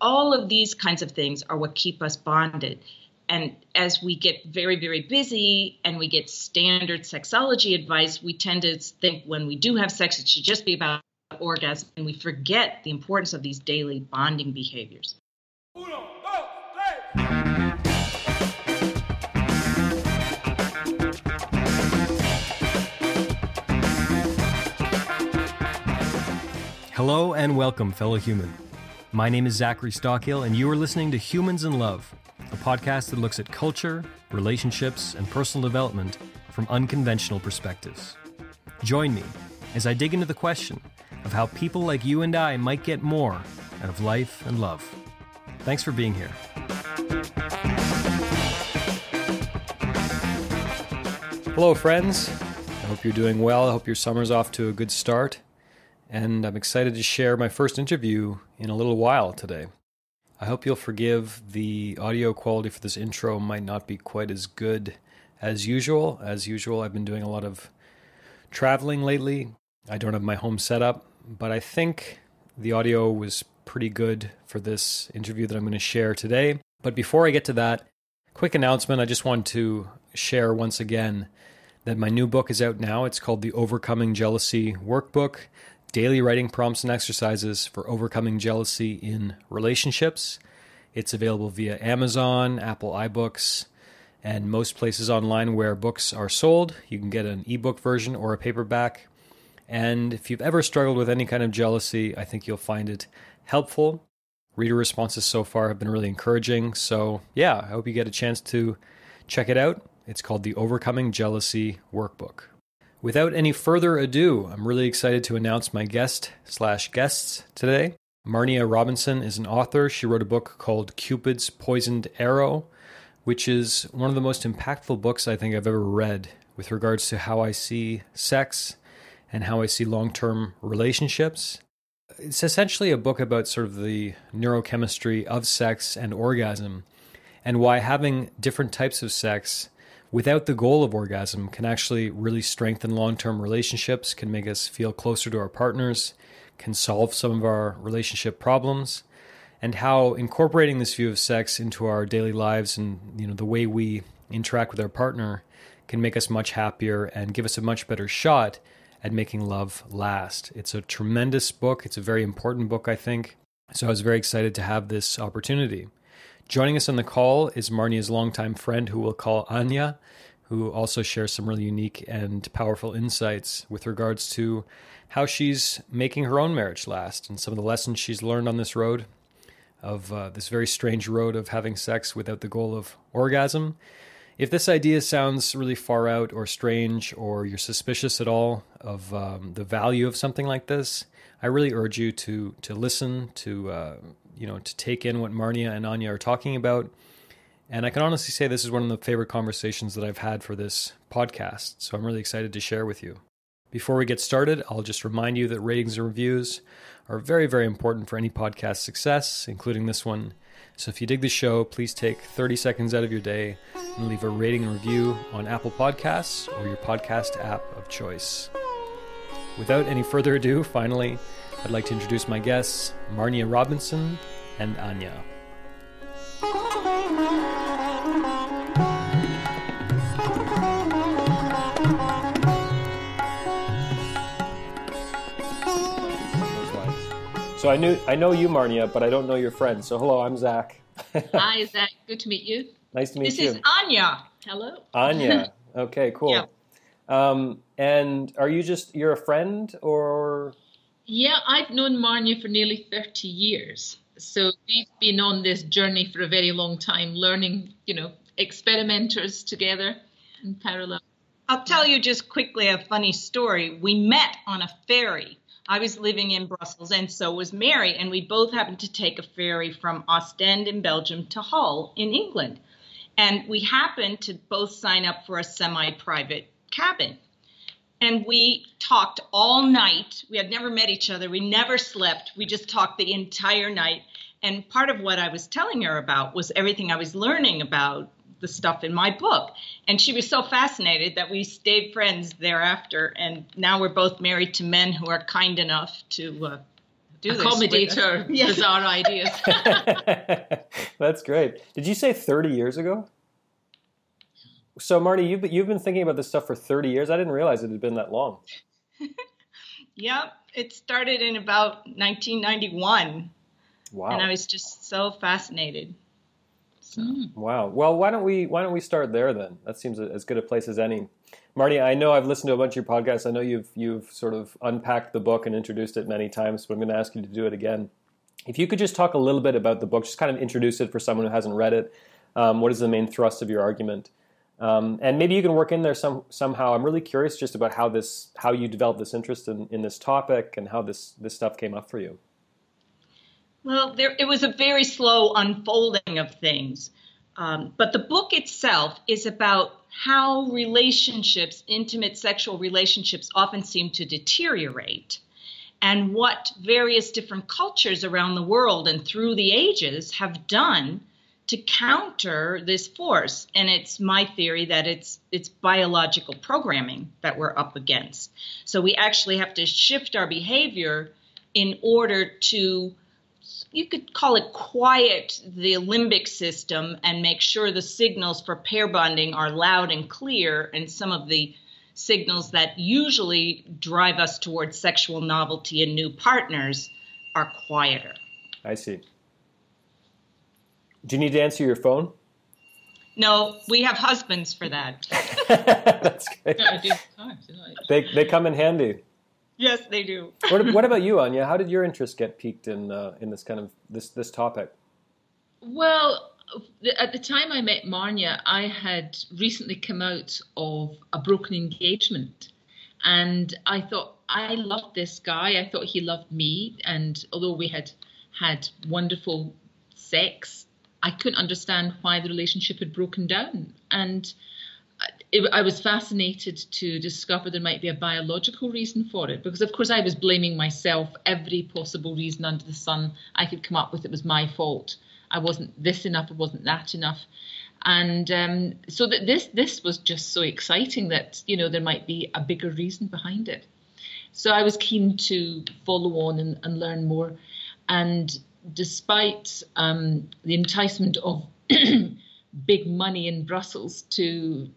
All of these kinds of things are what keep us bonded. And as we get very, very busy and we get standard sexology advice, we tend to think when we do have sex, it should just be about orgasm, and we forget the importance of these daily bonding behaviors. Uno, dos, tres. Hello and welcome, fellow human. My name is Zachary Stockhill, and you are listening to Humans in Love, a podcast that looks at culture, relationships, and personal development from unconventional perspectives. Join me as I dig into the question of how people like you and I might get more out of life and love. Thanks for being here. Hello, friends. I hope you're doing well. I hope your summer's off to a good start. And I'm excited to share my first interview in a little while today. I hope you'll forgive the audio quality for this intro might not be quite as good as usual. As usual, I've been doing a lot of traveling lately. I don't have my home set up, but I think the audio was pretty good for this interview that I'm going to share today. But before I get to that, quick announcement. I just want to share once again that my new book is out now. It's called The Overcoming Jealousy Workbook. Daily writing prompts and exercises for overcoming jealousy in relationships. It's available via Amazon, Apple iBooks, and most places online where books are sold. You can get an ebook version or a paperback. And if you've ever struggled with any kind of jealousy, I think you'll find it helpful. Reader responses so far have been really encouraging. So yeah, I hope you get a chance to check it out. It's called The Overcoming Jealousy Workbook. Without any further ado, I'm really excited to announce my guest/guests today. Marnia Robinson is an author. She wrote a book called Cupid's Poisoned Arrow, which is one of the most impactful books I think I've ever read with regards to how I see sex and how I see long-term relationships. It's essentially a book about sort of the neurochemistry of sex and orgasm and why having different types of sex without the goal of orgasm can actually really strengthen long-term relationships, can make us feel closer to our partners, can solve some of our relationship problems, and how incorporating this view of sex into our daily lives and, the way we interact with our partner can make us much happier and give us a much better shot at making love last. It's a tremendous book. It's a very important book, I think. So I was very excited to have this opportunity. Joining us on the call is Marnia's longtime friend, who we'll call Anya, who also shares some really unique and powerful insights with regards to how she's making her own marriage last and some of the lessons she's learned on this road of this very strange road of having sex without the goal of orgasm. If this idea sounds really far out or strange, or you're suspicious at all of the value of something like this, I really urge you to listen, to take in what Marnia and Anya are talking about. And I can honestly say this is one of the favorite conversations that I've had for this podcast. So I'm really excited to share with you. Before we get started, I'll just remind you that ratings and reviews are very, very important for any podcast success, including this one. So if you dig the show, please take 30 seconds out of your day and leave a rating and review on Apple Podcasts or your podcast app of choice. Without any further ado, finally, I'd like to introduce my guests, Marnia Robinson and Anya. So I know you, Marnia, but I don't know your friend. So hello, I'm Zach. Hi, Zach. Good to meet you. Nice to meet you. This is Anya. Hello. Anya. Okay, cool. Yeah. And are you you're a friend or? Yeah, I've known Marnia for nearly 30 years. So we've been on this journey for a very long time, learning, experimenters together in parallel. I'll tell you just quickly a funny story. We met on a ferry. I was living in Brussels and so was Mary. And we both happened to take a ferry from Ostend in Belgium to Hull in England. And we happened to both sign up for a semi-private cabin. And we talked all night. We had never met each other. We never slept. We just talked the entire night. And part of what I was telling her about was everything I was learning about the stuff in my book. And she was so fascinated that we stayed friends thereafter. And now we're both married to men who are kind enough to do this. Accommodate her bizarre ideas. That's great. Did you say 30 years ago? So, Marnia, you've been thinking about this stuff for 30 years. I didn't realize it had been that long. Yeah, it started in about 1991. Wow. And I was just so fascinated. So. Wow. Well, why don't we start there then? That seems as good a place as any. Marnia, I know I've listened to a bunch of your podcasts. I know you've sort of unpacked the book and introduced it many times, but I'm going to ask you to do it again. If you could just talk a little bit about the book, just kind of introduce it for someone who hasn't read it. What is the main thrust of your argument? And maybe you can work in there somehow. I'm really curious just about how you developed this interest in this topic and how this stuff came up for you. Well, it was a very slow unfolding of things. But the book itself is about how relationships, intimate sexual relationships, often seem to deteriorate, and what various different cultures around the world and through the ages have done to counter this force. And it's my theory that it's biological programming that we're up against. So we actually have to shift our behavior in order to, you could call it, quiet the limbic system and make sure the signals for pair bonding are loud and clear, and some of the signals that usually drive us towards sexual novelty and new partners are quieter. I see. Do you need to answer your phone? No, we have husbands for that. That's great. They come in handy. Yes, they do. What about you, Anya? How did your interest get piqued in this kind of this topic? Well, at the time I met Marnia, I had recently come out of a broken engagement, and I thought I loved this guy. I thought he loved me, and although we had had wonderful sex, I couldn't understand why the relationship had broken down. And I was fascinated to discover there might be a biological reason for it, because, of course, I was blaming myself. Every possible reason under the sun I could come up with, it was my fault. I wasn't this enough, I wasn't that enough. And so that this was just so exciting that, you know, there might be a bigger reason behind it. So I was keen to follow on and learn more. And despite the enticement of big money in Brussels to,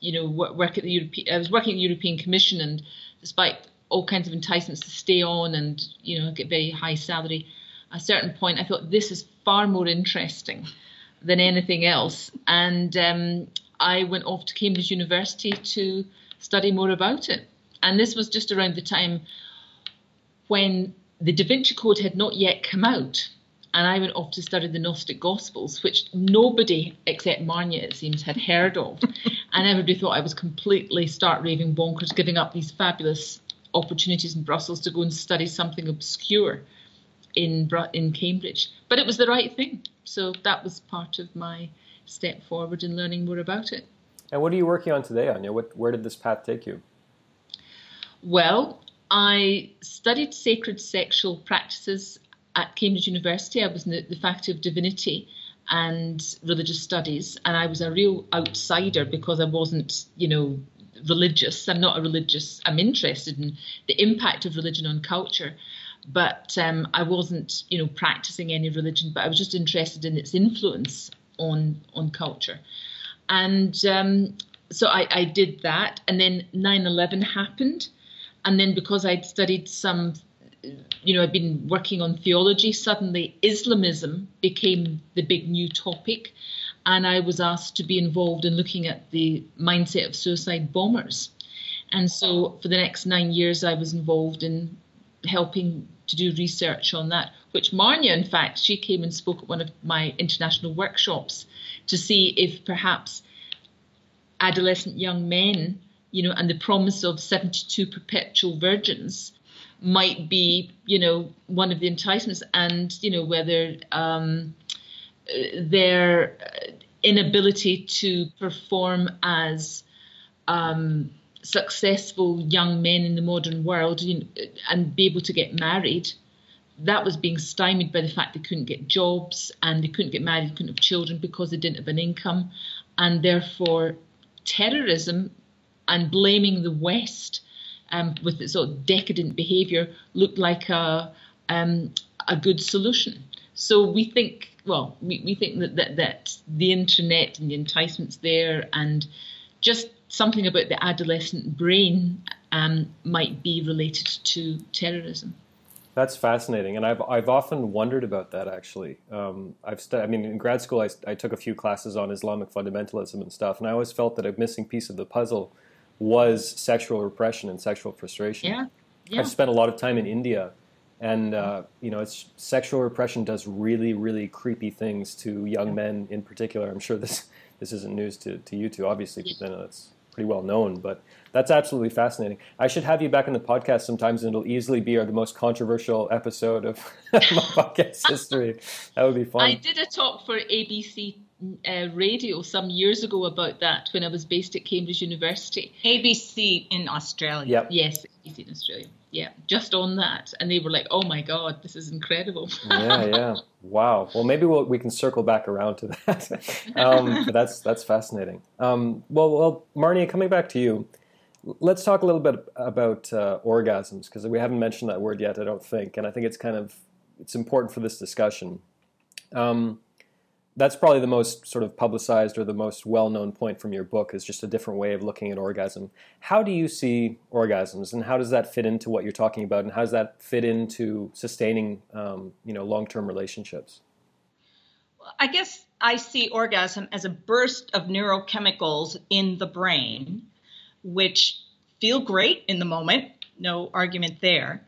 you know, work at the I was working at the European Commission, and despite all kinds of enticements to stay on and, you know, get very high salary, at a certain point I thought this is far more interesting than anything else. And I went off to Cambridge University to study more about it. And this was just around the time when the Da Vinci Code had not yet come out, and I went off to study the Gnostic Gospels, which nobody except Marnia, it seems, had heard of. And everybody thought I was completely stark-raving bonkers, giving up these fabulous opportunities in Brussels to go and study something obscure in Cambridge. But it was the right thing. So that was part of my step forward in learning more about it. And what are you working on today, Anya? Where did this path take you? Well, I studied sacred sexual practices at Cambridge University. I was in the Faculty of Divinity and Religious Studies, and I was a real outsider because I wasn't, you know, religious. I'm not a religious. I'm interested in the impact of religion on culture, but I wasn't, you know, practicing any religion, but I was just interested in its influence on culture. And so I did that, and then 9/11 happened. And then because I'd studied some, you know, I'd been working on theology, suddenly Islamism became the big new topic. And I was asked to be involved in looking at the mindset of suicide bombers. And so for the next 9 years, I was involved in helping to do research on that, which Marnia, in fact, she came and spoke at one of my international workshops to see if perhaps adolescent young men, you know, and the promise of 72 perpetual virgins might be, you know, one of the enticements, and, you know, whether their inability to perform as successful young men in the modern world, you know, and be able to get married, that was being stymied by the fact they couldn't get jobs and they couldn't get married, couldn't have children because they didn't have an income, and therefore terrorism and blaming the West with its sort of decadent behaviour looked like a a good solution. So we think, well, we think that the internet and the enticements there, and just something about the adolescent brain might be related to terrorism. That's fascinating, and I've often wondered about that actually. In grad school I took a few classes on Islamic fundamentalism and stuff, and I always felt that a missing piece of the puzzle was sexual repression and sexual frustration. Yeah, yeah. I've spent a lot of time in India, and it's sexual repression does really, really creepy things to young men in particular. I'm sure this isn't news to you two, obviously, but then it's pretty well known, but that's absolutely fascinating. I should have you back on the podcast sometimes, and it'll easily be the most controversial episode of my podcast history. That would be fun. I did a talk for ABC radio some years ago about that when I was based at Cambridge University. ABC in Australia. Yep. Yes, ABC in Australia. Yeah, just on that. And they were like, oh my God, this is incredible. Yeah. Wow. Well, maybe we can circle back around to that. But that's fascinating. Well, Marnia, coming back to you, let's talk a little bit about orgasms, because we haven't mentioned that word yet, I don't think. And I think it's important for this discussion. That's probably the most sort of publicized or the most well-known point from your book, is just a different way of looking at orgasm. How do you see orgasms, and how does that fit into what you're talking about, and how does that fit into sustaining, long-term relationships? Well, I guess I see orgasm as a burst of neurochemicals in the brain, which feel great in the moment, no argument there,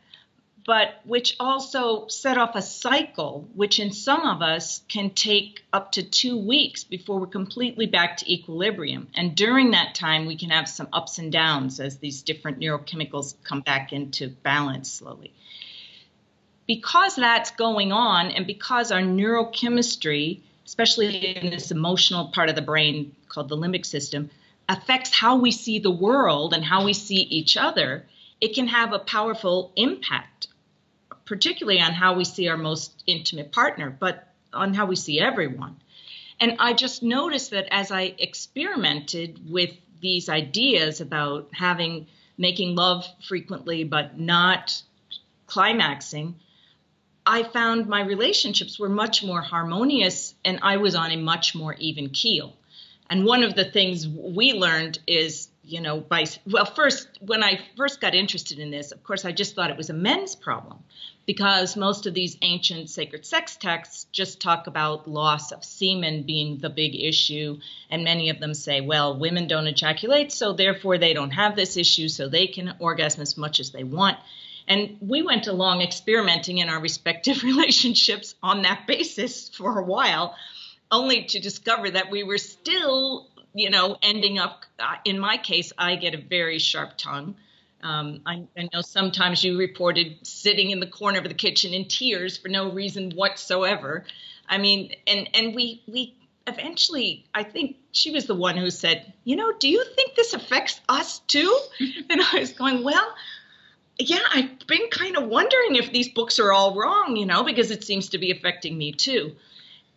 but which also set off a cycle, which in some of us can take up to 2 weeks before we're completely back to equilibrium. And during that time, we can have some ups and downs as these different neurochemicals come back into balance slowly. Because that's going on, and because our neurochemistry, especially in this emotional part of the brain called the limbic system, affects how we see the world and how we see each other, it can have a powerful impact, particularly on how we see our most intimate partner, but on how we see everyone. And I just noticed that as I experimented with these ideas about making love frequently but not climaxing, I found my relationships were much more harmonious, and I was on a much more even keel. And one of the things we learned is, when I first got interested in this, of course, I just thought it was a men's problem, because most of these ancient sacred sex texts just talk about loss of semen being the big issue. And many of them say, well, women don't ejaculate, so therefore they don't have this issue, so they can orgasm as much as they want. And we went along experimenting in our respective relationships on that basis for a while, only to discover that we were still ending up, in my case, I get a very sharp tongue. I know sometimes you reported sitting in the corner of the kitchen in tears for no reason whatsoever. I mean, and we eventually, I think she was the one who said, do you think this affects us too? And I was going, well, yeah, I've been kind of wondering if these books are all wrong, because it seems to be affecting me too.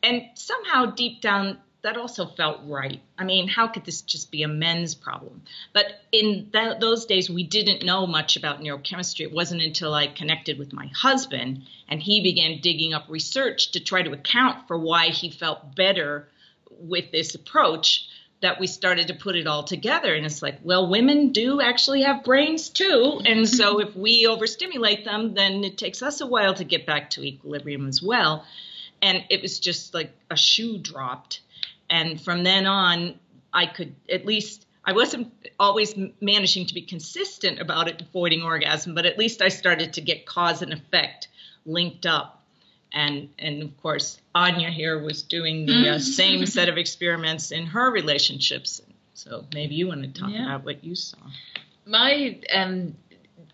And somehow deep down, that also felt right. I mean, how could this just be a men's problem? But in those days, we didn't know much about neurochemistry. It wasn't until I connected with my husband and he began digging up research to try to account for why he felt better with this approach that we started to put it all together. And it's like, well, women do actually have brains too. And so if we overstimulate them, then it takes us a while to get back to equilibrium as well. And it was just like a shoe dropped. And from then on, I wasn't always managing to be consistent about it, avoiding orgasm, but at least I started to get cause and effect linked up. And of course, Anya here was doing the same set of experiments in her relationships. So maybe you want to talk about what you saw. My,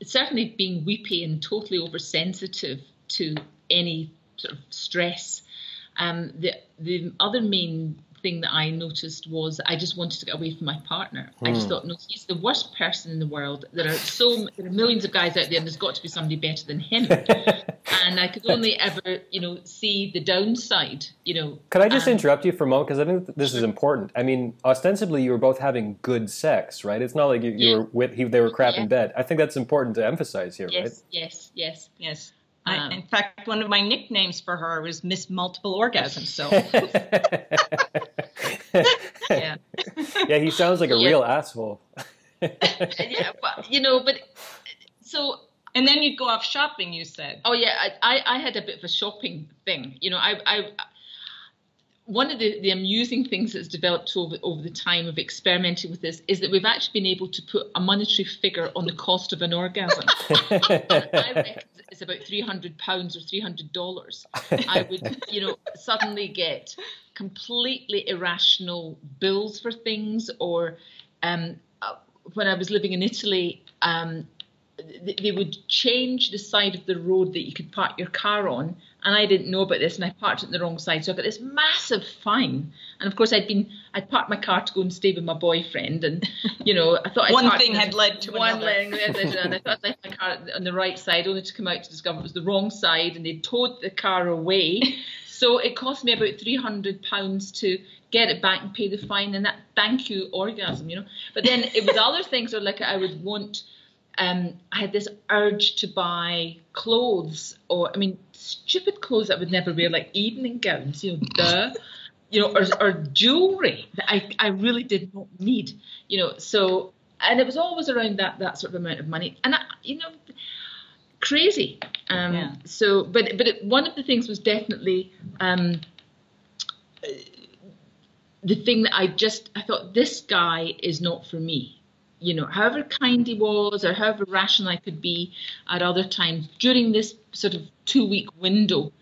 certainly being weepy and totally oversensitive to any sort of stress. The other main thing that I noticed was I just wanted to get away from my partner. I just thought, no, he's the worst person in the world. There are millions of guys out there, and there's got to be somebody better than him. And I could only ever, see the downside, Could I just interrupt you for a moment? Because I think this is important. I mean, ostensibly, you were both having good sex, right? It's not like you were they were crap in bed. I think that's important to emphasize here, right? Yes. In fact, one of my nicknames for her was Miss Multiple Orgasms. So, yeah, he sounds like a real asshole. Yeah, well, you know, but so. And then you'd go off shopping, you said. Oh yeah, I had a bit of a shopping thing. You know, I one of the amusing things that's developed over the time of experimenting with this is that we've actually been able to put a monetary figure on the cost of an orgasm. I reckon it's about £300 or $300. I would, you know, suddenly get completely irrational bills for things. Or when I was living in Italy, they would change the side of the road that you could park your car on. And I didn't know about this, and I parked it on the wrong side. So I got this massive fine. And of course, I'd parked my car to go and stay with my boyfriend. And, you know, I thought one thing had led to another. And I thought I left my car on the right side, only to come out to discover it was the wrong side. And they towed the car away. So it cost me about £300 to get it back and pay the fine. And that thank you orgasm, you know. But then it was other things, or like I would want... I had this urge to buy clothes, or I mean, stupid clothes that I would never wear, like evening gowns, you know, you know, or jewelry that I really did not need, you know. So, and it was always around that sort of amount of money, and I, you know, crazy. So, but one of the things was definitely the thing that I thought, this guy is not for me. You know, however kind he was or however rational I could be at other times, during this sort of 2-week window,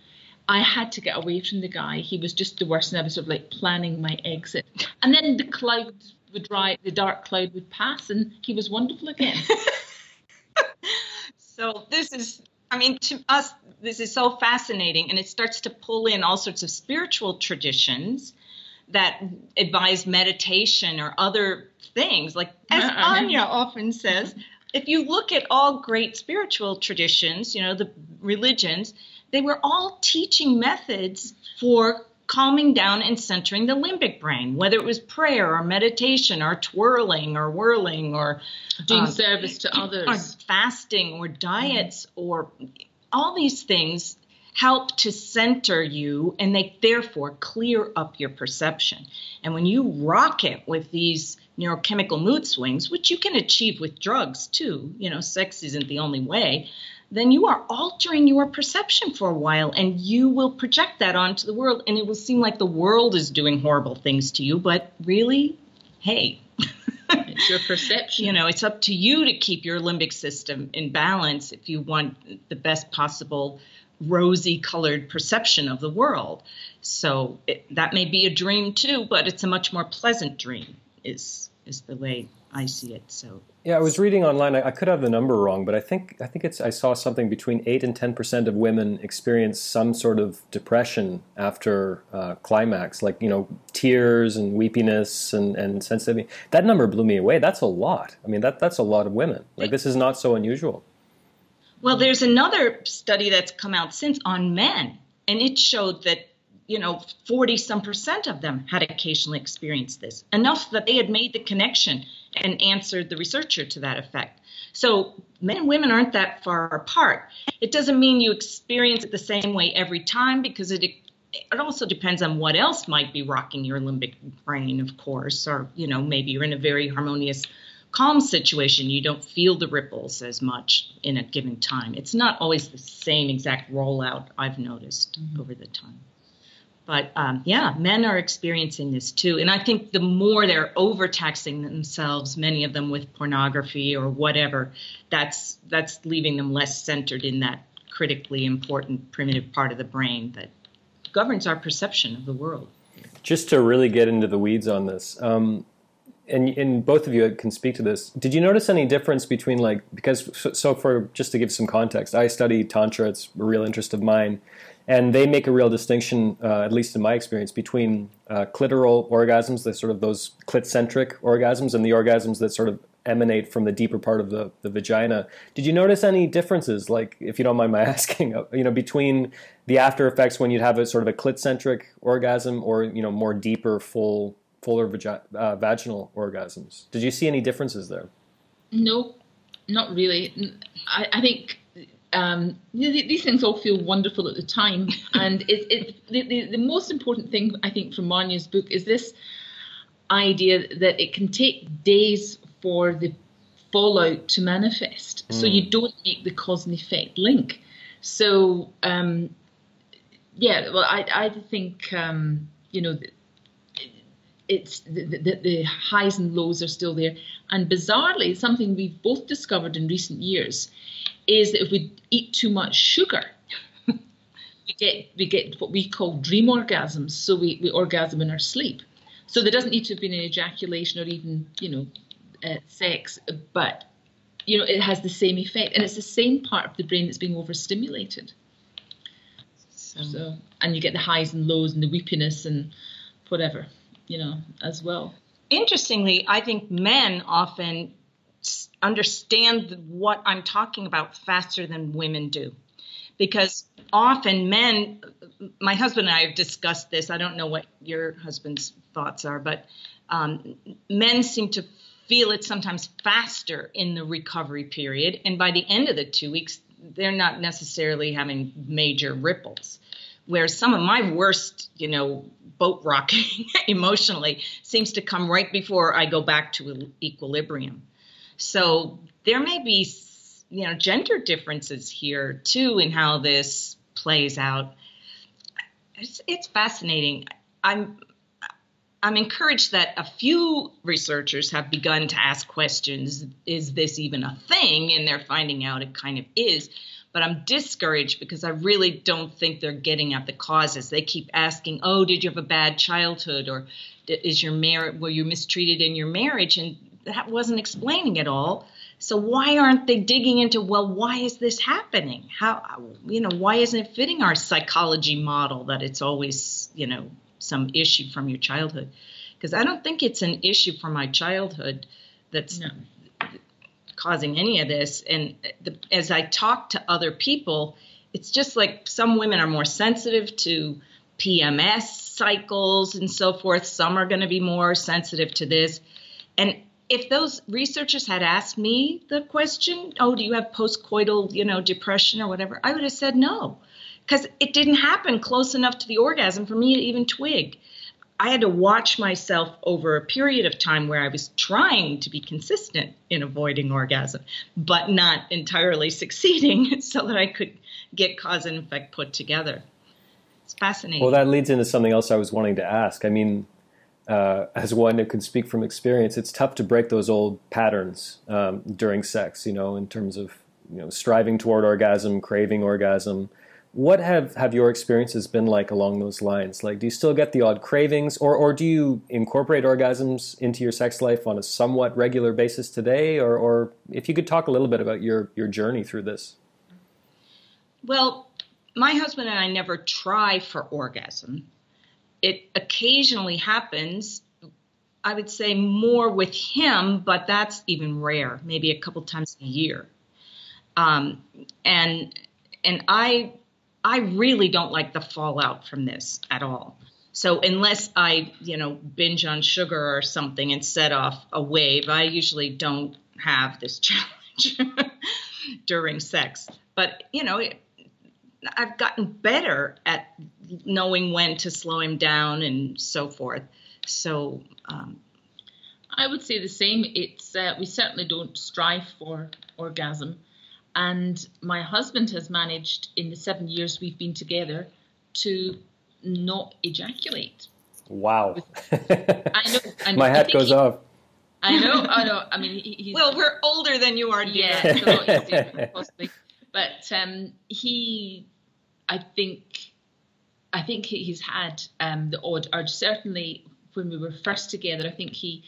I had to get away from the guy. He was just the worst, and I was sort of like planning my exit. And then the cloud would rise, the dark cloud would pass, and he was wonderful again. So this is, I mean, to us, this is so fascinating, and it starts to pull in all sorts of spiritual traditions that advise meditation or other things. Like, as Anya often says, if you look at all great spiritual traditions, you know, the religions, they were all teaching methods for calming down and centering the limbic brain, whether it was prayer or meditation or twirling or whirling or doing service to others, or fasting or diets, or all these things help to center you, and they therefore clear up your perception. And when you rock it with these neurochemical mood swings, which you can achieve with drugs too, you know, sex isn't the only way, then you are altering your perception for a while, and you will project that onto the world, and it will seem like the world is doing horrible things to you, but really, hey. It's your perception. You know, it's up to you to keep your limbic system in balance if you want the best possible rosy colored perception of the world. So that may be a dream too, but it's a much more pleasant dream is the way I see it. So yeah, I was reading online, I could have the number wrong, but I think it's, I saw something between 8 and 10% of women experience some sort of depression after climax, like, you know, tears and weepiness and sensitivity. That number blew me away. That's a lot. I mean, that's a lot of women. Like, this is not so unusual. Well, there's another study that's come out since on men, and it showed that, you know, 40-some% of them had occasionally experienced this, enough that they had made the connection and answered the researcher to that effect. So men and women aren't that far apart. It doesn't mean you experience it the same way every time, because it also depends on what else might be rocking your limbic brain, of course, or, you know, maybe you're in a very harmonious calm situation, you don't feel the ripples as much in a given time. It's not always the same exact rollout, I've noticed over the time. But yeah, men are experiencing this too. And I think the more they're overtaxing themselves, many of them with pornography or whatever, that's leaving them less centered in that critically important primitive part of the brain that governs our perception of the world. Just to really get into the weeds on this, and both of you can speak to this. Did you notice any difference between, like, because for just to give some context, I study Tantra, it's a real interest of mine, and they make a real distinction, at least in my experience, between clitoral orgasms, the sort of those clit-centric orgasms, and the orgasms that sort of emanate from the deeper part of the vagina. Did you notice any differences, like, if you don't mind my asking, you know, between the after effects when you'd have a sort of a clit-centric orgasm or, you know, more deeper, fuller vaginal orgasms? Did you see any differences there? No, not really. I think These things all feel wonderful at the time. And the most important thing, I think, from Marnia's book is this idea that it can take days for the fallout to manifest. Mm. So you don't make the cause and effect link. So, I think, it's the highs and lows are still there. And bizarrely, something we've both discovered in recent years is that if we eat too much sugar, we get what we call dream orgasms. So we orgasm in our sleep. So there doesn't need to have been an ejaculation or even, sex, but, it has the same effect. And it's the same part of the brain that's being overstimulated. So, and you get the highs and lows and the weepiness and whatever, as well. Interestingly, I think men often understand what I'm talking about faster than women do. Because often men, my husband and I have discussed this. I don't know what your husband's thoughts are, but men seem to feel it sometimes faster in the recovery period. And by the end of the 2 weeks, they're not necessarily having major ripples. Where some of my worst, boat rocking emotionally seems to come right before I go back to equilibrium. So there may be, gender differences here too in how this plays out. It's fascinating. I'm encouraged that a few researchers have begun to ask questions, is this even a thing? And they're finding out it kind of is. But I'm discouraged because I really don't think they're getting at the causes. They keep asking, oh, did you have a bad childhood? Or were you mistreated in your marriage? And that wasn't explaining it all. So why aren't they digging into, well, why is this happening? How, why isn't it fitting our psychology model that it's always, some issue from your childhood? Because I don't think it's an issue from my childhood that's causing any of this. And as I talk to other people, it's just like some women are more sensitive to PMS cycles and so forth. Some are going to be more sensitive to this. And if those researchers had asked me the question, oh, do you have postcoital, depression or whatever, I would have said no. Because it didn't happen close enough to the orgasm for me to even twig. I had to watch myself over a period of time where I was trying to be consistent in avoiding orgasm, but not entirely succeeding so that I could get cause and effect put together. It's fascinating. Well, that leads into something else I was wanting to ask. I mean, as one who can speak from experience, it's tough to break those old patterns during sex, in terms of, striving toward orgasm, craving orgasm. What have your experiences been like along those lines? Like, do you still get the odd cravings, or do you incorporate orgasms into your sex life on a somewhat regular basis today? Or if you could talk a little bit about your journey through this. Well, my husband and I never try for orgasm. It occasionally happens, I would say more with him, but that's even rare, maybe a couple times a year. And I really don't like the fallout from this at all. So unless I, binge on sugar or something and set off a wave, I usually don't have this challenge during sex. But, I've gotten better at knowing when to slow him down and so forth. So I would say the same. It's we certainly don't strive for orgasm. And my husband has managed in the 7 years we've been together to not ejaculate. Wow. I know. I mean, my hat goes off. I know. I mean, he's... Well, we're older than you are, dear. Yeah, it's a lot easier, possibly. But I think he's had the odd urge. Certainly when we were first together, I think he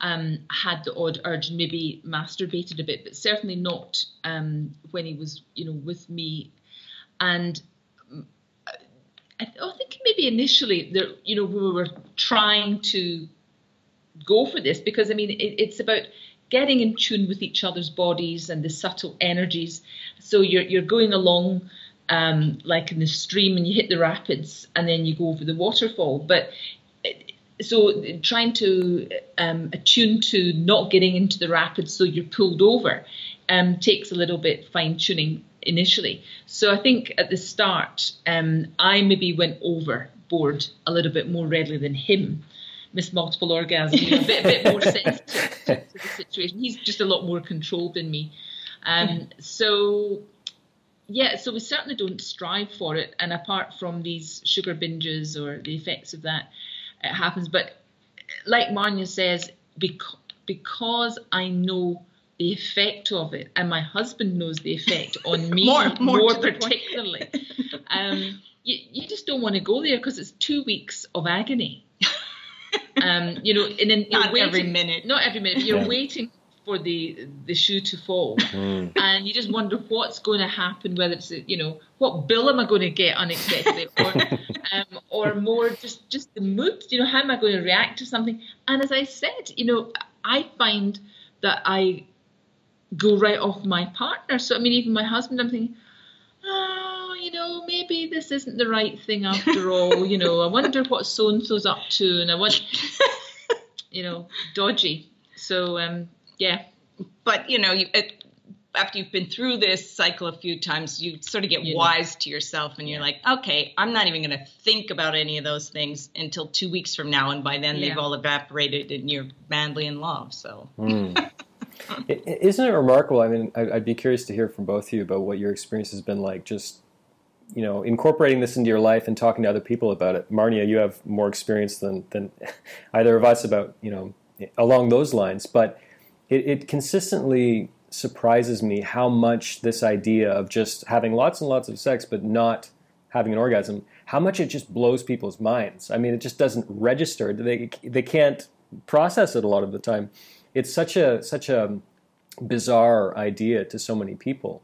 had the odd urge, maybe masturbated a bit, but certainly not when he was, with me. And I think maybe initially, we were trying to go for this because, I mean, it's about getting in tune with each other's bodies and the subtle energies. So you're going along like in the stream and you hit the rapids and then you go over the waterfall. But so trying to attune to not getting into the rapids so you're pulled over takes a little bit fine-tuning. initially. So I think at the start, I maybe went overboard a little bit more readily than him. Miss Multiple Orgasm, you know, a bit more sensitive to the situation. He's just a lot more controlled than me. So we certainly don't strive for it. And apart from these sugar binges or the effects of that, it happens. But like Marnia says, because I know the effect of it, and my husband knows the effect on me more particularly, you just don't want to go there because it's 2 weeks of agony. And then not waiting, every minute. Not every minute. You're waiting for the shoe to fall, and you just wonder what's going to happen. Whether it's what bill am I going to get unexpectedly, or more just the mood. How am I going to react to something? And as I said, I find that I go right off my partner. So I mean, even my husband, I'm thinking, maybe this isn't the right thing after all. I wonder what so-and-so's up to, and I want, dodgy. So, yeah. But, after you've been through this cycle a few times, you sort of get wise to yourself, and you're like, okay, I'm not even going to think about any of those things until 2 weeks from now. And by then they've all evaporated and you're madly in love. So. Isn't it remarkable? I mean, I'd be curious to hear from both of you about what your experience has been like, just, incorporating this into your life and talking to other people about it. Marnia, you have more experience than either of us about, along those lines. But it consistently surprises me how much this idea of just having lots and lots of sex but not having an orgasm, how much it just blows people's minds. I mean, it just doesn't register. They can't process it a lot of the time. It's such a bizarre idea to so many people.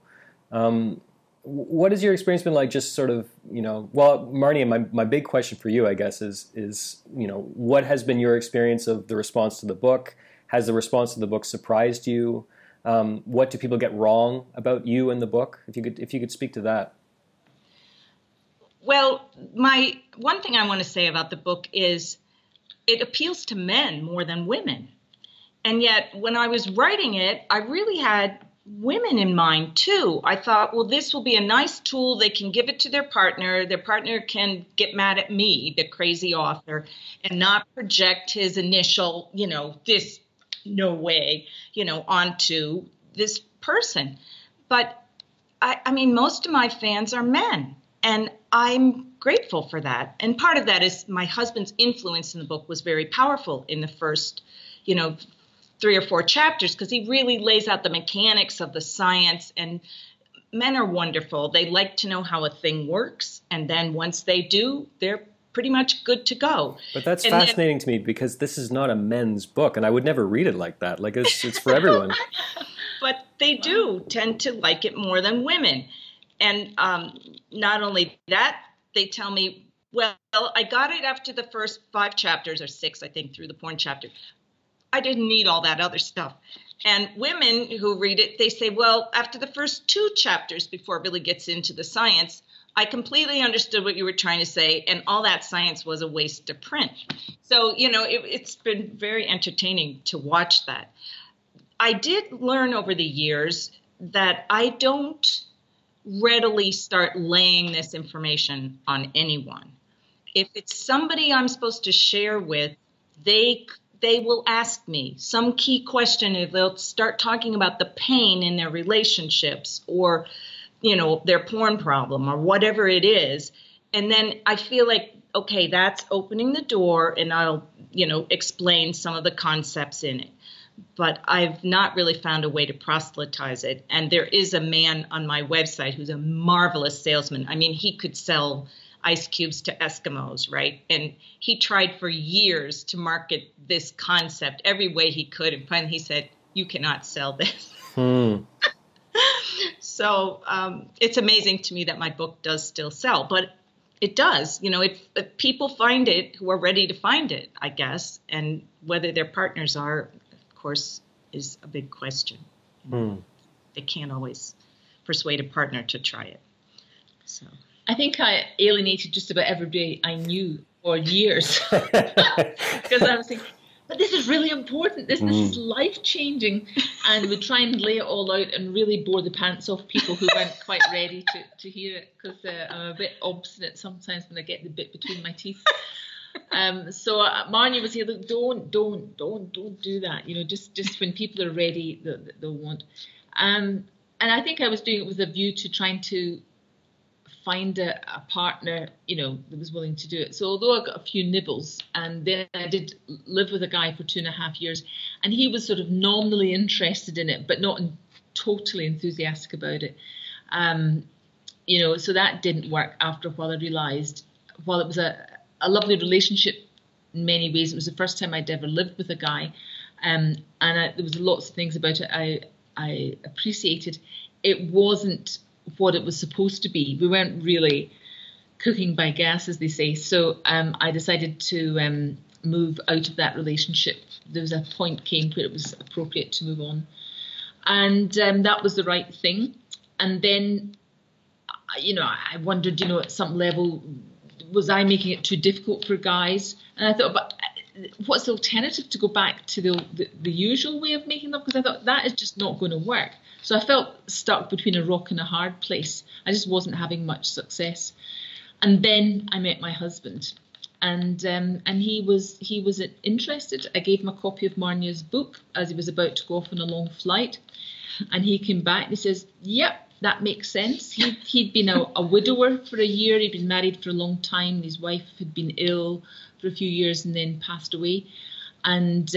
What has your experience been like? Just sort of, well, Marnia, my big question for you, I guess, is what has been your experience of the response to the book? Has the response to the book surprised you? What do people get wrong about you and the book? If you could speak to that. Well, my one thing I want to say about the book is it appeals to men more than women. And yet, when I was writing it, I really had women in mind, too. I thought, well, this will be a nice tool. They can give it to their partner. Their partner can get mad at me, the crazy author, and not project his initial, this no way, onto this person. But, I mean, most of my fans are men, and I'm grateful for that. And part of that is my husband's influence in the book was very powerful in the first, 3 or 4 chapters, because he really lays out the mechanics of the science, and men are wonderful. They like to know how a thing works, and then once they do, they're pretty much good to go. But that's fascinating to me, because this is not a men's book, and I would never read it like that. Like, it's for everyone. But they do tend to like it more than women. And not only that, they tell me, well, I got it after the first 5 chapters, or 6, I think, through the porn chapter. I didn't need all that other stuff. And women who read it, they say, well, after the first 2 chapters, before it really gets into the science, I completely understood what you were trying to say, and all that science was a waste to print. So, it's been very entertaining to watch that. I did learn over the years that I don't readily start laying this information on anyone. If it's somebody I'm supposed to share with, they will ask me some key question, and they'll start talking about the pain in their relationships or, their porn problem or whatever it is. And then I feel like, okay, that's opening the door, and I'll, explain some of the concepts in it. But I've not really found a way to proselytize it. And there is a man on my website who's a marvelous salesman. I mean, he could sell ice cubes to Eskimos, right? And he tried for years to market this concept every way he could. And finally he said, you cannot sell this. So it's amazing to me that my book does still sell, but it does. People find it who are ready to find it, I guess. And whether their partners are, of course, is a big question. They can't always persuade a partner to try it. So. I think I alienated just about everybody I knew for years because I was thinking, But this is really important. This is life-changing. And we try and lay it all out and really bore the pants off people who weren't quite ready to hear it, because I'm a bit obstinate sometimes when I get the bit between my teeth. So Marnia would say, look, don't do that. You know, just when people are ready, they'll want. And I think I was doing it with a view to trying to find a partner, you know, that was willing to do it. So although I got a few nibbles, and then I did live with a guy for 2.5 years, and he was sort of nominally interested in it, but not totally enthusiastic about it. You know, so that didn't work after a while. I realised, while it was a lovely relationship in many ways, it was the first time I'd ever lived with a guy, and there was lots of things about it I appreciated. It wasn't what it was supposed to be. We weren't really cooking by gas, as they say. So I decided to move out of that relationship. There was a point came where it was appropriate to move on. And that was the right thing. And then, you know, I wondered, you know, at some level, was I making it too difficult for guys? And I thought, but what's the alternative to go back to the usual way of making love? Because I thought that is just not going to work. So I felt stuck between a rock and a hard place. I just wasn't having much success. And then I met my husband, and he was interested. I gave him a copy of Marnia's book as he was about to go off on a long flight, and he came back and he says, "Yep, that makes sense." He'd been a widower for a year. He'd been married for a long time. His wife had been ill for a few years and then passed away. And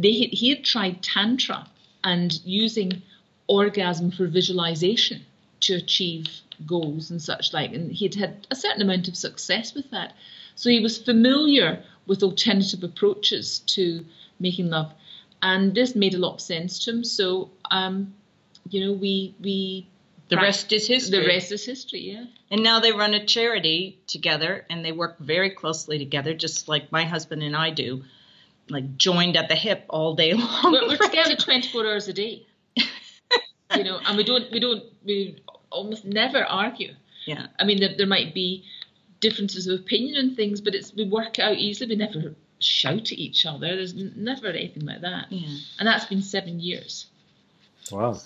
he had tried Tantra and using orgasm for visualization to achieve goals and such like. And he'd had a certain amount of success with that. So he was familiar with alternative approaches to making love. And this made a lot of sense to him. So, you know, we the rest is history. The rest is history, yeah. And now they run a charity together, and they work very closely together, just like my husband and I do, like joined at the hip all day long. We're together 24 hours a day, you know, and we almost never argue. Yeah. I mean, there might be differences of opinion and things, but we work it out easily. We never shout at each other. There's never anything like that. Yeah. And that's been 7 years. Wow.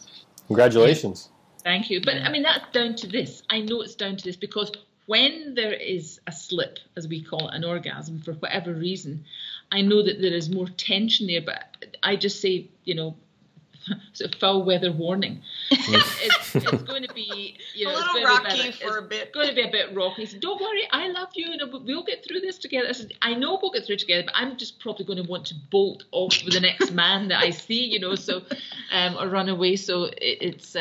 Congratulations. Thank you. But I mean, that's down to this. I know it's down to this, because when there is a slip, as we call it, an orgasm, for whatever reason, I know that there is more tension there, but I just say, you know, sort of foul weather warning. It's going to be, you know, it's going to be a bit rocky. So don't worry, I love you, and we'll get through this together. I said, I know we'll get through together, but I'm just probably going to want to bolt off with the next man that I see, you know, so or run away. So it's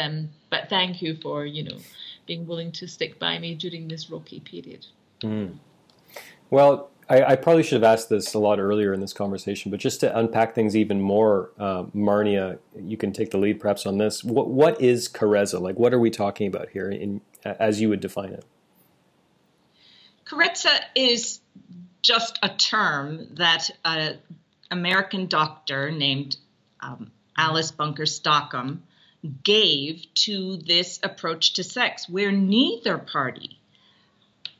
but thank you for, you know, being willing to stick by me during this rocky period. Mm. Well, I probably should have asked this a lot earlier in this conversation, but just to unpack things even more, Marnia, you can take the lead perhaps on this. What is Karezza? Like, what are we talking about here, as you would define it? Karezza is just a term that an American doctor named Alice Bunker Stockham gave to this approach to sex, where neither party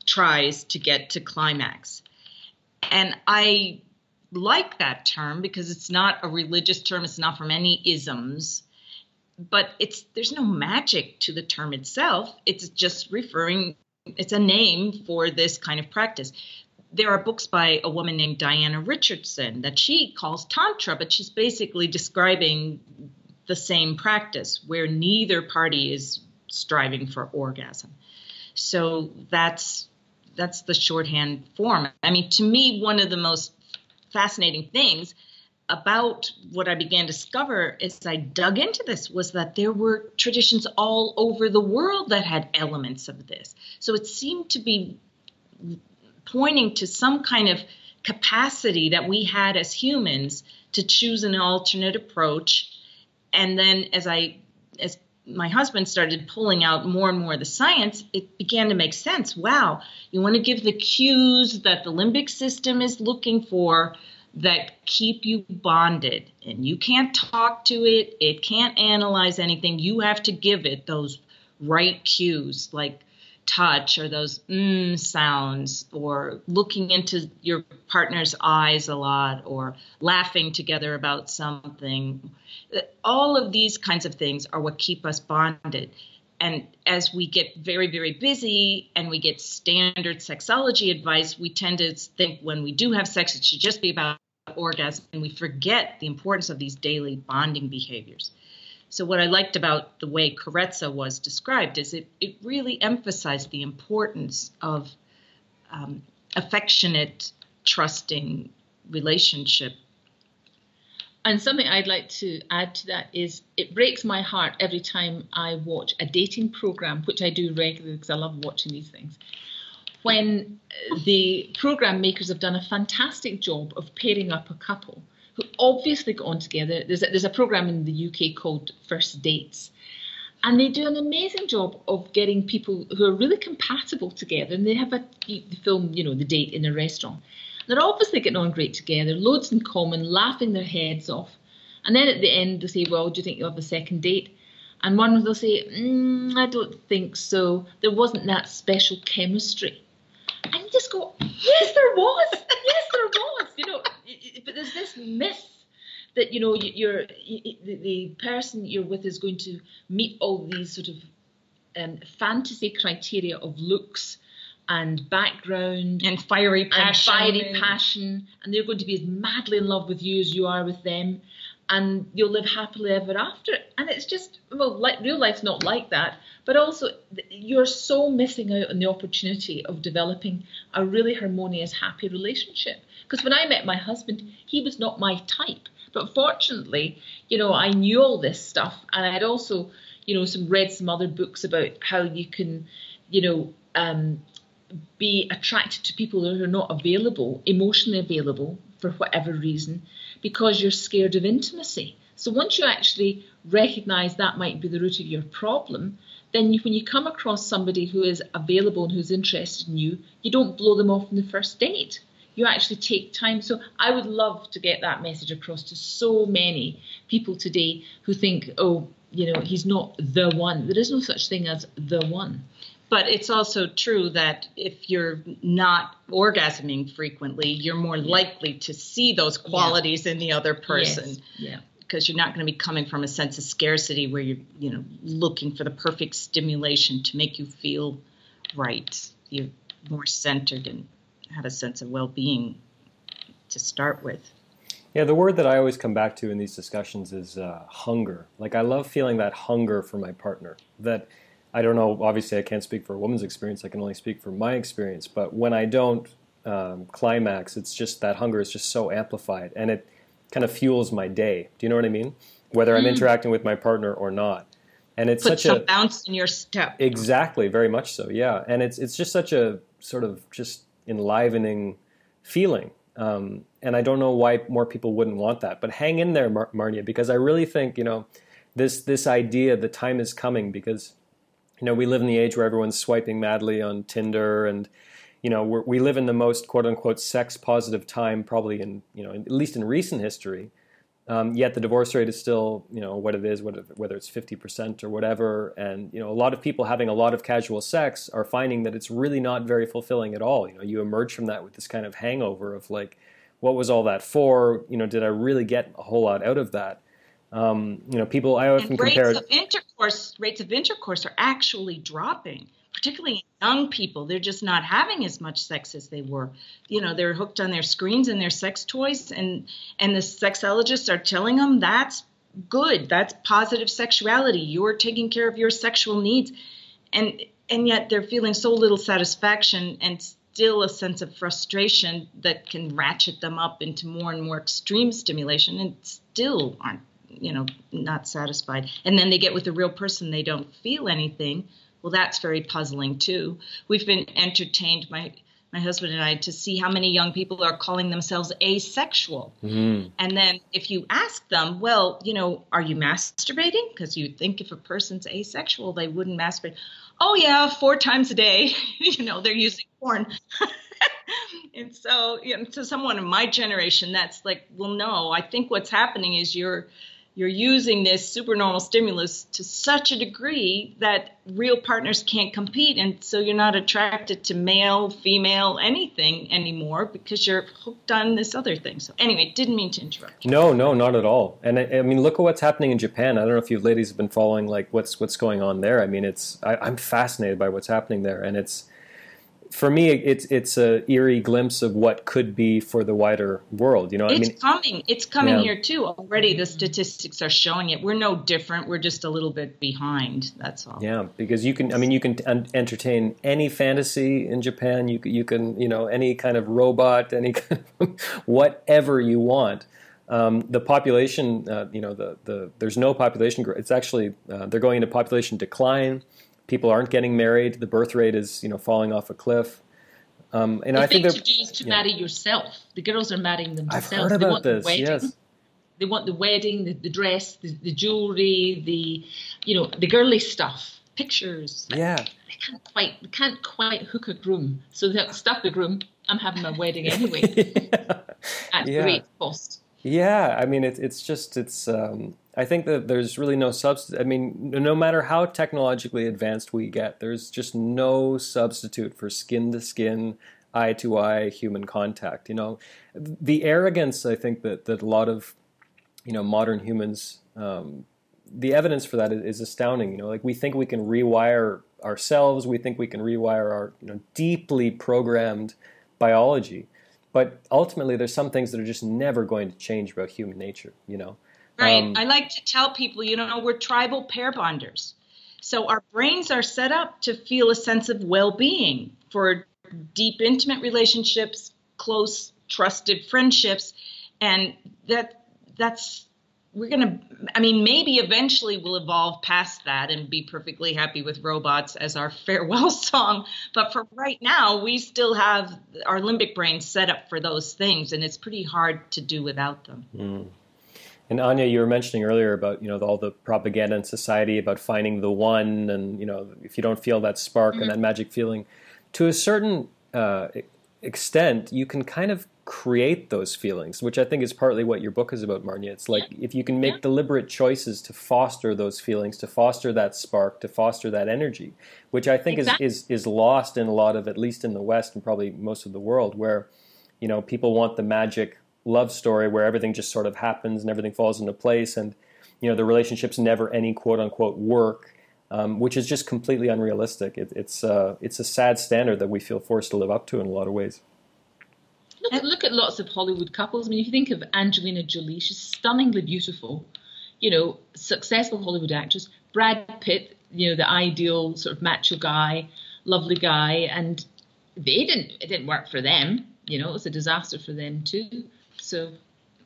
tries to get to climax. And I like that term because it's not a religious term. It's not from any isms, but there's no magic to the term itself. It's just referring, it's a name for this kind of practice. There are books by a woman named Diana Richardson that she calls Tantra, but she's basically describing the same practice where neither party is striving for orgasm. So that's the shorthand form. I mean, to me, one of the most fascinating things about what I began to discover as I dug into this was that there were traditions all over the world that had elements of this. So it seemed to be pointing to some kind of capacity that we had as humans to choose an alternate approach. And then as my husband started pulling out more and more of the science, it began to make sense. Wow, you want to give the cues that the limbic system is looking for that keep you bonded. And you can't talk to it. It can't analyze anything. You have to give it those right cues, like touch or those sounds or looking into your partner's eyes a lot or laughing together about something. All of these kinds of things are what keep us bonded. And as we get very, very busy and we get standard sexology advice, we tend to think when we do have sex, it should just be about orgasm, and we forget the importance of these daily bonding behaviors. So what I liked about the way Karezza was described is it really emphasized the importance of affectionate, trusting relationship. And something I'd like to add to that is it breaks my heart every time I watch a dating program, which I do regularly because I love watching these things, when the program makers have done a fantastic job of pairing up a couple who obviously got on together. There's a program in the UK called First Dates, and they do an amazing job of getting people who are really compatible together, and they have the date in a restaurant. They're obviously getting on great together, loads in common, laughing their heads off. And then at the end, they'll say, well, do you think you'll have a second date? And one of them will say, I don't think so. There wasn't that special chemistry. And you just go, yes, there was. Yes, there was. But there's this myth that, the person you're with is going to meet all these sort of fantasy criteria of looks and background and fiery passion, and they're going to be as madly in love with you as you are with them, and you'll live happily ever after. And it's just, well, like, real life's not like that, but also you're so missing out on the opportunity of developing a really harmonious, happy relationship. Because when I met my husband, he was not my type, but fortunately, I knew all this stuff, and I had also, read some other books about how you can, be attracted to people who are not available, emotionally available for whatever reason, because you're scared of intimacy. So once you actually recognize that might be the root of your problem, then when you come across somebody who is available and who's interested in you, you don't blow them off on the first date. You actually take time. So I would love to get that message across to so many people today who think, he's not the one. There is no such thing as the one. But it's also true that if you're not orgasming frequently, you're more likely to see those qualities in the other person. Yes. Yeah. Because you're not going to be coming from a sense of scarcity where you're, looking for the perfect stimulation to make you feel right. You're more centered and had a sense of well-being to start with. Yeah, the word that I always come back to in these discussions is hunger. Like, I love feeling that hunger for my partner, that I don't know, obviously I can't speak for a woman's experience, I can only speak for my experience, but when I don't climax, it's just that hunger is just so amplified, and it kind of fuels my day. Do you know what I mean? Whether I'm interacting with my partner or not. And it's such a... Put some bounce in your step. Exactly, very much so, yeah. And it's just such a sort of just enlivening feeling. And I don't know why more people wouldn't want that. But hang in there, Marnia, because I really think, this idea, the time is coming, because... we live in the age where everyone's swiping madly on Tinder, and, we live in the most quote-unquote sex-positive time probably in, at least in recent history, yet the divorce rate is still, what it is, whether it's 50% or whatever, and, a lot of people having a lot of casual sex are finding that it's really not very fulfilling at all. You emerge from that with this kind of hangover of, like, what was all that for? Did I really get a whole lot out of that? People, I often compare... Rates of intercourse are actually dropping, particularly in young people. They're just not having as much sex as they were. They're hooked on their screens and their sex toys, and the sexologists are telling them that's good. That's positive sexuality. You're taking care of your sexual needs. And yet they're feeling so little satisfaction and still a sense of frustration that can ratchet them up into more and more extreme stimulation, and still aren't, not satisfied. And then they get with a real person, they don't feel anything. Well, that's very puzzling too. We've been entertained, my husband and I, to see how many young people are calling themselves asexual. Mm. And then if you ask them, well, are you masturbating? Because you'd think if a person's asexual, they wouldn't masturbate. Oh yeah, 4 times a day, they're using porn. And so to someone in my generation, that's like, well, no, I think what's happening is you're you're using this supernormal stimulus to such a degree that real partners can't compete. And so you're not attracted to male, female, anything anymore because you're hooked on this other thing. So anyway, didn't mean to interrupt you. No, no, not at all. And I mean, look at what's happening in Japan. I don't know if you ladies have been following like what's going on there. I mean, I'm fascinated by what's happening there. And it's, for me, it's an eerie glimpse of what could be for the wider world. You know, it's coming yeah. here too. Already, the statistics are showing it. We're no different. We're just a little bit behind. That's all. Yeah, because you can entertain any fantasy in Japan. You can, you know, any kind of robot, any kind of whatever you want. The population, you know, there's no population growth. It's actually they're going into population decline. People aren't getting married. The birth rate is, you know, falling off a cliff. And I think they're to marry yourself. The girls are marrying themselves. I've heard about this. Yes, they want the wedding, the dress, the jewelry, the, you know, the girly stuff, pictures. Yeah, they can't quite hook a groom, so they stuff the groom. I'm having my wedding anyway at great cost. Yeah, I mean it's just. I think that there's really no substitute. I mean, no matter how technologically advanced we get, there's just no substitute for skin-to-skin, eye-to-eye human contact. You know, the arrogance, I think, that a lot of, you know, modern humans, the evidence for that is astounding. You know, like we think we can rewire ourselves. We think we can rewire our, you know, deeply programmed biology. But ultimately, there's some things that are just never going to change about human nature, you know. Right. I like to tell people, you know, we're tribal pair bonders. So our brains are set up to feel a sense of well-being for deep, intimate relationships, close, trusted friendships. And maybe eventually we'll evolve past that and be perfectly happy with robots as our farewell song. But for right now, we still have our limbic brain set up for those things. And it's pretty hard to do without them. Mm. And Anya, you were mentioning earlier about, you know, all the propaganda in society about finding the one, and, you know, if you don't feel that spark mm-hmm. and that magic feeling, to a certain extent, you can kind of create those feelings, which I think is partly what your book is about, Marnia. It's like if you can make deliberate choices to foster those feelings, to foster that spark, to foster that energy, which I think is lost in a lot of, at least in the West and probably most of the world, where, you know, people want the magic love story where everything just sort of happens and everything falls into place, and, you know, the relationships never any quote unquote work, which is just completely unrealistic. It's a sad standard that we feel forced to live up to in a lot of ways. Look at lots of Hollywood couples. I mean, if you think of Angelina Jolie, she's stunningly beautiful, you know, successful Hollywood actress. Brad Pitt, you know, the ideal sort of macho guy, lovely guy, and it didn't work for them. You know, it was a disaster for them too. So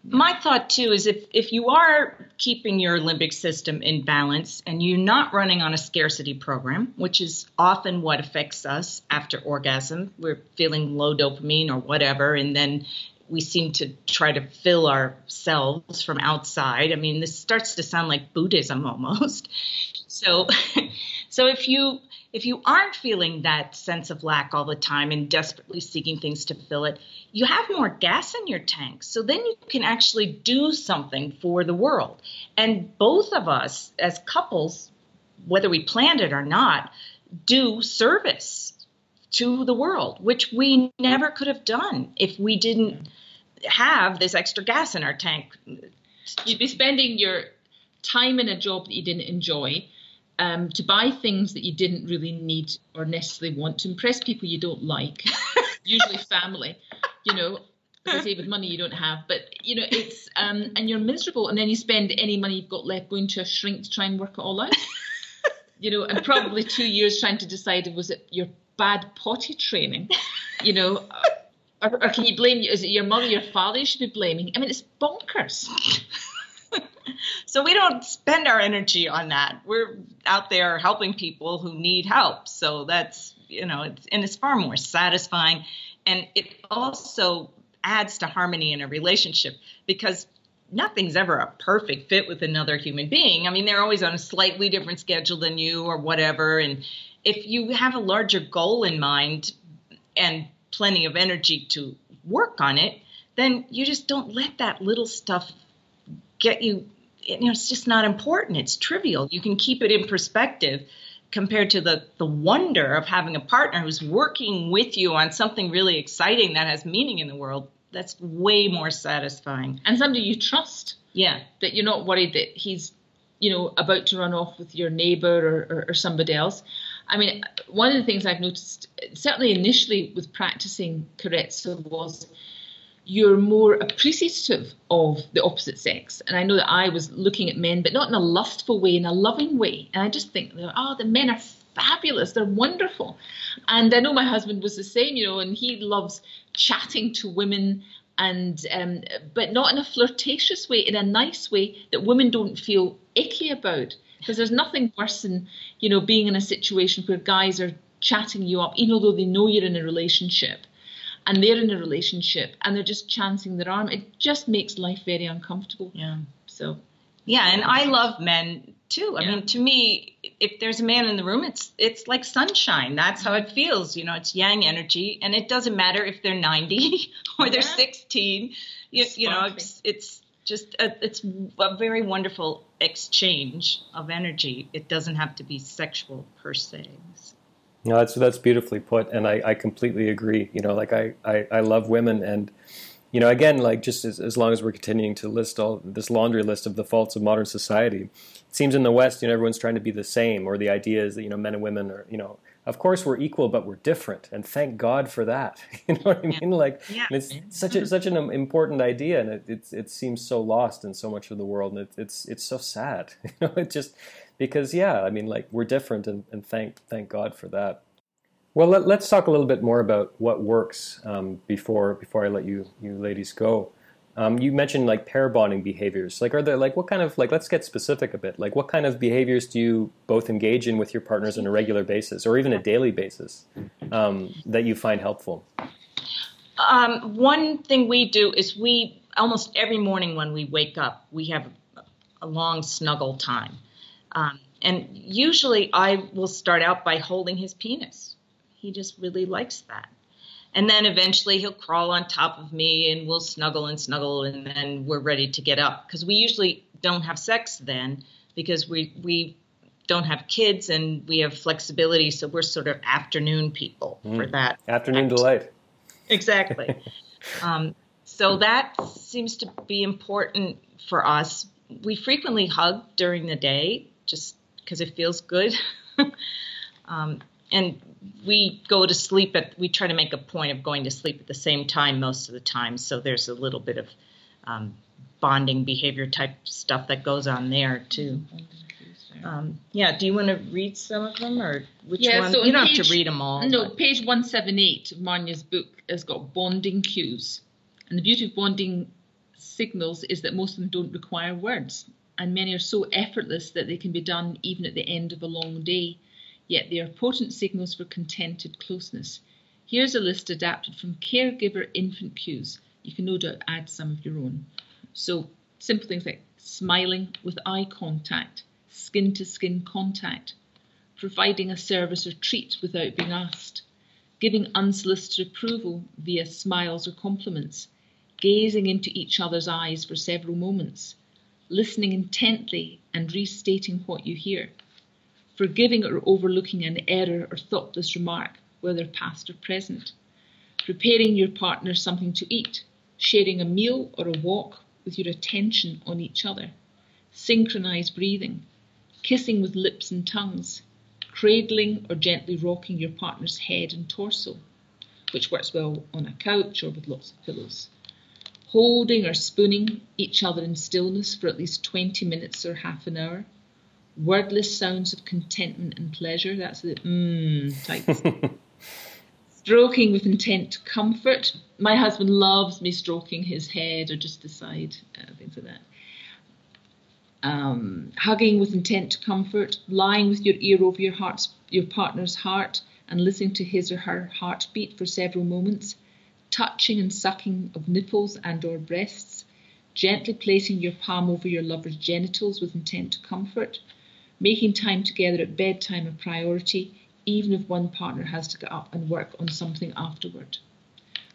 my thought, too, is if you are keeping your limbic system in balance and you're not running on a scarcity program, which is often what affects us after orgasm, we're feeling low dopamine or whatever, and then we seem to try to fill ourselves from outside. I mean, this starts to sound like Buddhism almost. So if you aren't feeling that sense of lack all the time and desperately seeking things to fill it, you have more gas in your tank. So then you can actually do something for the world. And both of us as couples, whether we planned it or not, do service to the world, which we never could have done if we didn't have this extra gas in our tank. You'd be spending your time in a job that you didn't enjoy, to buy things that you didn't really need or necessarily want, to impress people you don't like, usually family, you know, as I say, with money you don't have. But, you know, it's, and you're miserable. And then you spend any money you've got left going to a shrink to try and work it all out, you know, and probably 2 years trying to decide, was it your bad potty training, you know, or can you blame, is it your mother, your father you should be blaming? I mean, it's bonkers. So we don't spend our energy on that. We're out there helping people who need help. So that's, you know, it's far more satisfying. And it also adds to harmony in a relationship, because nothing's ever a perfect fit with another human being. I mean, they're always on a slightly different schedule than you or whatever. And if you have a larger goal in mind and plenty of energy to work on it, then you just don't let that little stuff get you it's just not important. It's trivial. You can keep it in perspective compared to the wonder of having a partner who's working with you on something really exciting that has meaning in the world. That's way more satisfying. And somebody you trust. Yeah. That you're not worried that he's, you know, about to run off with your neighbour or somebody else. I mean, one of the things I've noticed, certainly initially with practising Karezza, was you're more appreciative of the opposite sex. And I know that I was looking at men, but not in a lustful way, in a loving way. And I just think, oh, the men are fabulous. They're wonderful. And I know my husband was the same, you know, and he loves chatting to women, and but not in a flirtatious way, in a nice way that women don't feel icky about. Because there's nothing worse than, you know, being in a situation where guys are chatting you up, even though they know you're in a relationship, and they're in a relationship, and they're just chancing their arm. It just makes life very uncomfortable. Yeah. So. Yeah, and I love men too. I mean, to me, if there's a man in the room, it's like sunshine. That's how it feels. You know, it's yang energy, and it doesn't matter if they're 90 or they're 16. You know, it's just it's a very wonderful exchange of energy. It doesn't have to be sexual per se. So. No, that's beautifully put, and I completely agree. You know, like I love women, and you know, again, like just as long as we're continuing to list all this laundry list of the faults of modern society, it seems in the West, you know, everyone's trying to be the same, or the idea is that, you know, men and women are, you know, of course we're equal, but we're different, and thank God for that. You know what I mean? Like, and it's such an important idea, and it seems so lost in so much of the world, and it's so sad. You know, it just. Because, yeah, I mean, like, we're different, and thank God for that. Well, let's talk a little bit more about what works before I let you ladies go. You mentioned, like, pair bonding behaviors. Like, are there, like, what kind of, like, let's get specific a bit. Like, what kind of behaviors do you both engage in with your partners on a regular basis, or even a daily basis, that you find helpful? One thing we do is we, almost every morning when we wake up, we have a long snuggle time. And usually I will start out by holding his penis. He just really likes that. And then eventually he'll crawl on top of me and we'll snuggle and snuggle, and then we're ready to get up. Because we usually don't have sex then, because we don't have kids and we have flexibility. So we're sort of afternoon people for that. Afternoon delight. Exactly. So that seems to be important for us. We frequently hug during the day just because it feels good. And we go to sleep we try to make a point of going to sleep at the same time most of the time. So there's a little bit of bonding behavior type stuff that goes on there too. Do you want to read some of them, or which one? So you don't have to read them all. No, but. Page 178 of Marnia's book has got bonding cues. And the beauty of bonding signals is that most of them don't require words, and many are so effortless that they can be done even at the end of a long day, yet they are potent signals for contented closeness. Here's a list adapted from caregiver infant cues. You can no doubt add some of your own. So simple things like smiling with eye contact, skin-to-skin contact, providing a service or treat without being asked, giving unsolicited approval via smiles or compliments, gazing into each other's eyes for several moments, listening intently and restating what you hear, forgiving or overlooking an error or thoughtless remark, whether past or present, preparing your partner something to eat, sharing a meal or a walk with your attention on each other, synchronized breathing, kissing with lips and tongues, cradling or gently rocking your partner's head and torso, which works well on a couch or with lots of pillows. Holding or spooning each other in stillness for at least 20 minutes or half an hour. Wordless sounds of contentment and pleasure. That's the type. Stroking with intent to comfort. My husband loves me stroking his head or just the side, things like that. Hugging with intent to comfort. Lying with your ear over your partner's heart and listening to his or her heartbeat for several moments. Touching and sucking of nipples and or breasts, gently placing your palm over your lover's genitals with intent to comfort, making time together at bedtime a priority, even if one partner has to get up and work on something afterward.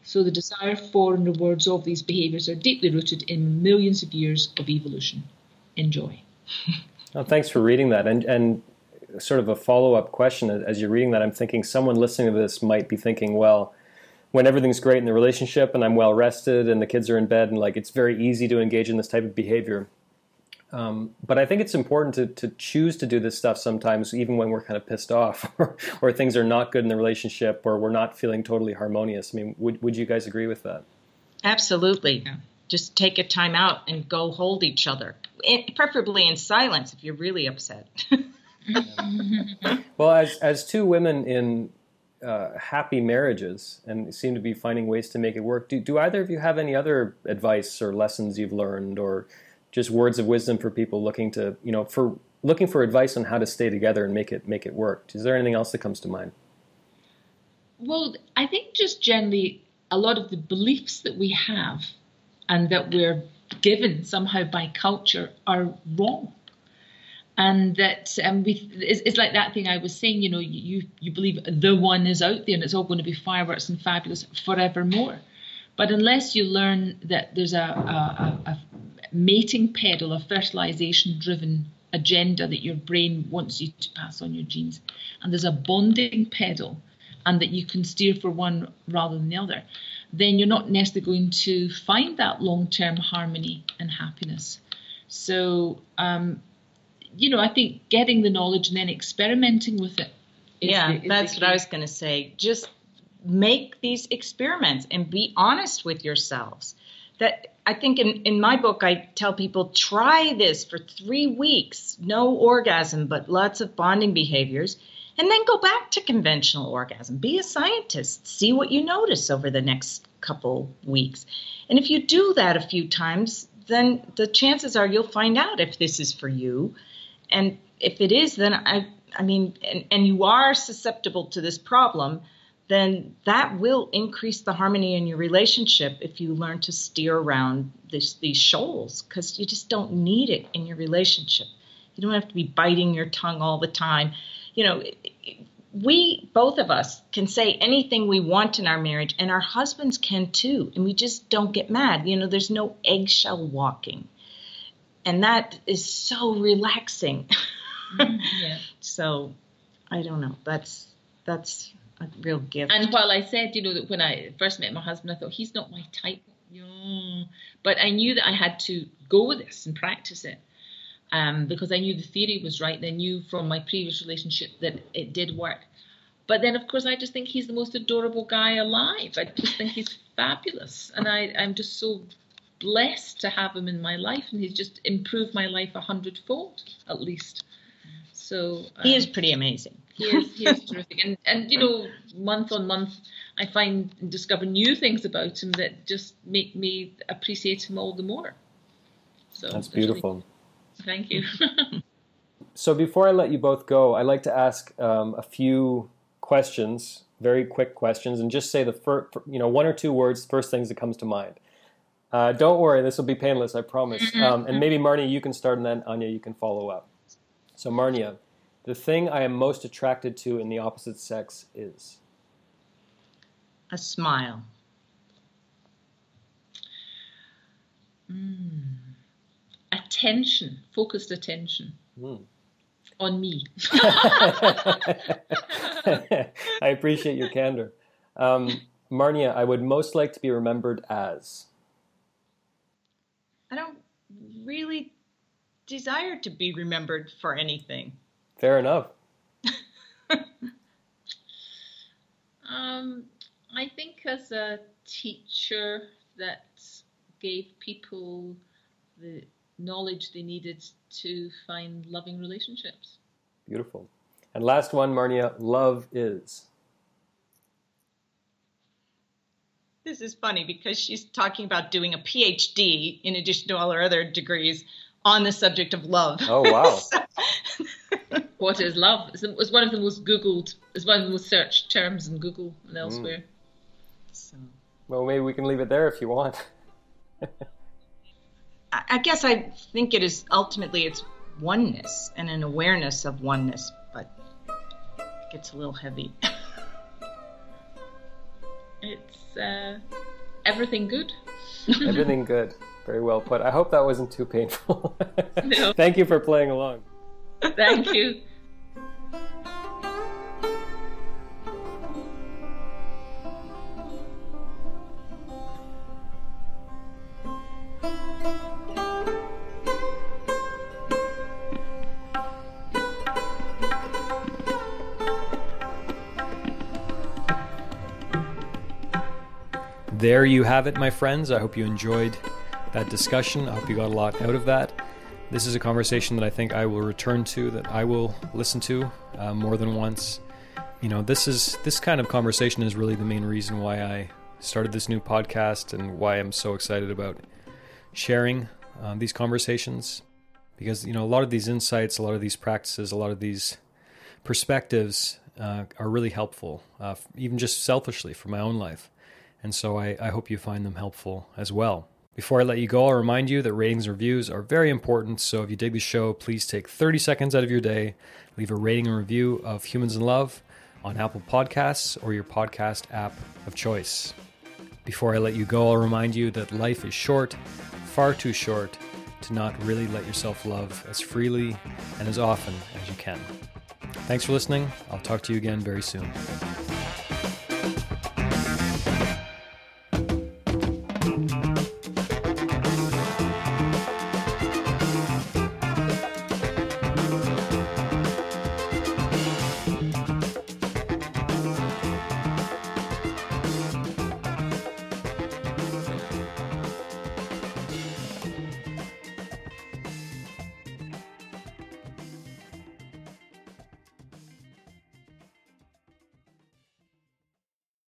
So the desire for and rewards of these behaviours are deeply rooted in millions of years of evolution. enjoy. Well, thanks for reading that. And sort of a follow-up question, as you're reading that, I'm thinking someone listening to this might be thinking, well, when everything's great in the relationship and I'm well-rested and the kids are in bed and like it's very easy to engage in this type of behavior. But I think it's important to choose to do this stuff sometimes, even when we're kind of pissed off or things are not good in the relationship or we're not feeling totally harmonious. I mean, would you guys agree with that? Absolutely. Just take a time out and go hold each other, preferably in silence if you're really upset. Well, as two women in happy marriages and seem to be finding ways to make it work, do either of you have any other advice or lessons you've learned or just words of wisdom for people looking to, you know, for looking for advice on how to stay together and make it work? Is there anything else that comes to mind? Well, I think just generally a lot of the beliefs that we have and that we're given somehow by culture are wrong. And that it's like that thing I was saying, you know, you believe the one is out there and it's all going to be fireworks and fabulous forevermore. But unless you learn that there's a mating pedal, a fertilization-driven agenda that your brain wants you to pass on your genes, and there's a bonding pedal, and that you can steer for one rather than the other, then you're not necessarily going to find that long-term harmony and happiness. So, you know, I think getting the knowledge and then experimenting with it. That's what I was going to say. Just make these experiments and be honest with yourselves. That I think in my book, I tell people, try this for 3 weeks, no orgasm, but lots of bonding behaviors, and then go back to conventional orgasm. Be a scientist. See what you notice over the next couple weeks. And if you do that a few times, then the chances are you'll find out if this is for you. And if it is, then I mean, and you are susceptible to this problem, then that will increase the harmony in your relationship if you learn to steer around these shoals, because you just don't need it in your relationship. You don't have to be biting your tongue all the time. You know, we, both of us, can say anything we want in our marriage, and our husbands can too, and we just don't get mad. You know, there's no eggshell walking, and that is so relaxing. Yeah. So, I don't know. That's a real gift. And while I said, you know, that when I first met my husband, I thought, he's not my type. No. But I knew that I had to go with this and practice it because I knew the theory was right. And I knew from my previous relationship that it did work. But then, of course, I just think he's the most adorable guy alive. I just think he's fabulous. And I'm just so blessed to have him in my life. And he's just improved my life 100-fold, at least. So he is pretty amazing. He is terrific. And, you know, month on month, I find and discover new things about him that just make me appreciate him all the more. So that's beautiful. Thank you. So before I let you both go, I'd like to ask a few questions, very quick questions, and just say the first, you know, one or two words, first things that comes to mind. Don't worry, this will be painless, I promise. And maybe, Marnia, you can start, and then, Anya, you can follow up. So, Marnia, the thing I am most attracted to in the opposite sex is? A smile. Attention, focused attention on me. I appreciate your candor. Marnia, I would most like to be remembered as? I don't really desire to be remembered for anything. Fair enough. I think as a teacher that gave people the knowledge they needed to find loving relationships. Beautiful. And last one, Marnia, love is? This is funny because she's talking about doing a PhD in addition to all her other degrees on the subject of love. Oh, wow. What is love? It's one of the most Googled, it's one of the most searched terms in Google and elsewhere. So. Well, maybe we can leave it there if you want. I guess I think it is ultimately it's oneness and an awareness of oneness, but it gets a little heavy. It's everything good. Everything good. Very well put. I hope that wasn't too painful. No. Thank you for playing along. Thank you. There you have it, my friends. I hope you enjoyed that discussion. I hope you got a lot out of that. This is a conversation that I think I will return to, that I will listen to more than once. You know, this kind of conversation is really the main reason why I started this new podcast and why I'm so excited about sharing these conversations. Because, you know, a lot of these insights, a lot of these practices, a lot of these perspectives are really helpful, even just selfishly for my own life. And so I hope you find them helpful as well. Before I let you go, I'll remind you that ratings and reviews are very important. So if you dig the show, please take 30 seconds out of your day, leave a rating and review of Humans in Love on Apple Podcasts or your podcast app of choice. Before I let you go, I'll remind you that life is short, far too short, to not really let yourself love as freely and as often as you can. Thanks for listening. I'll talk to you again very soon.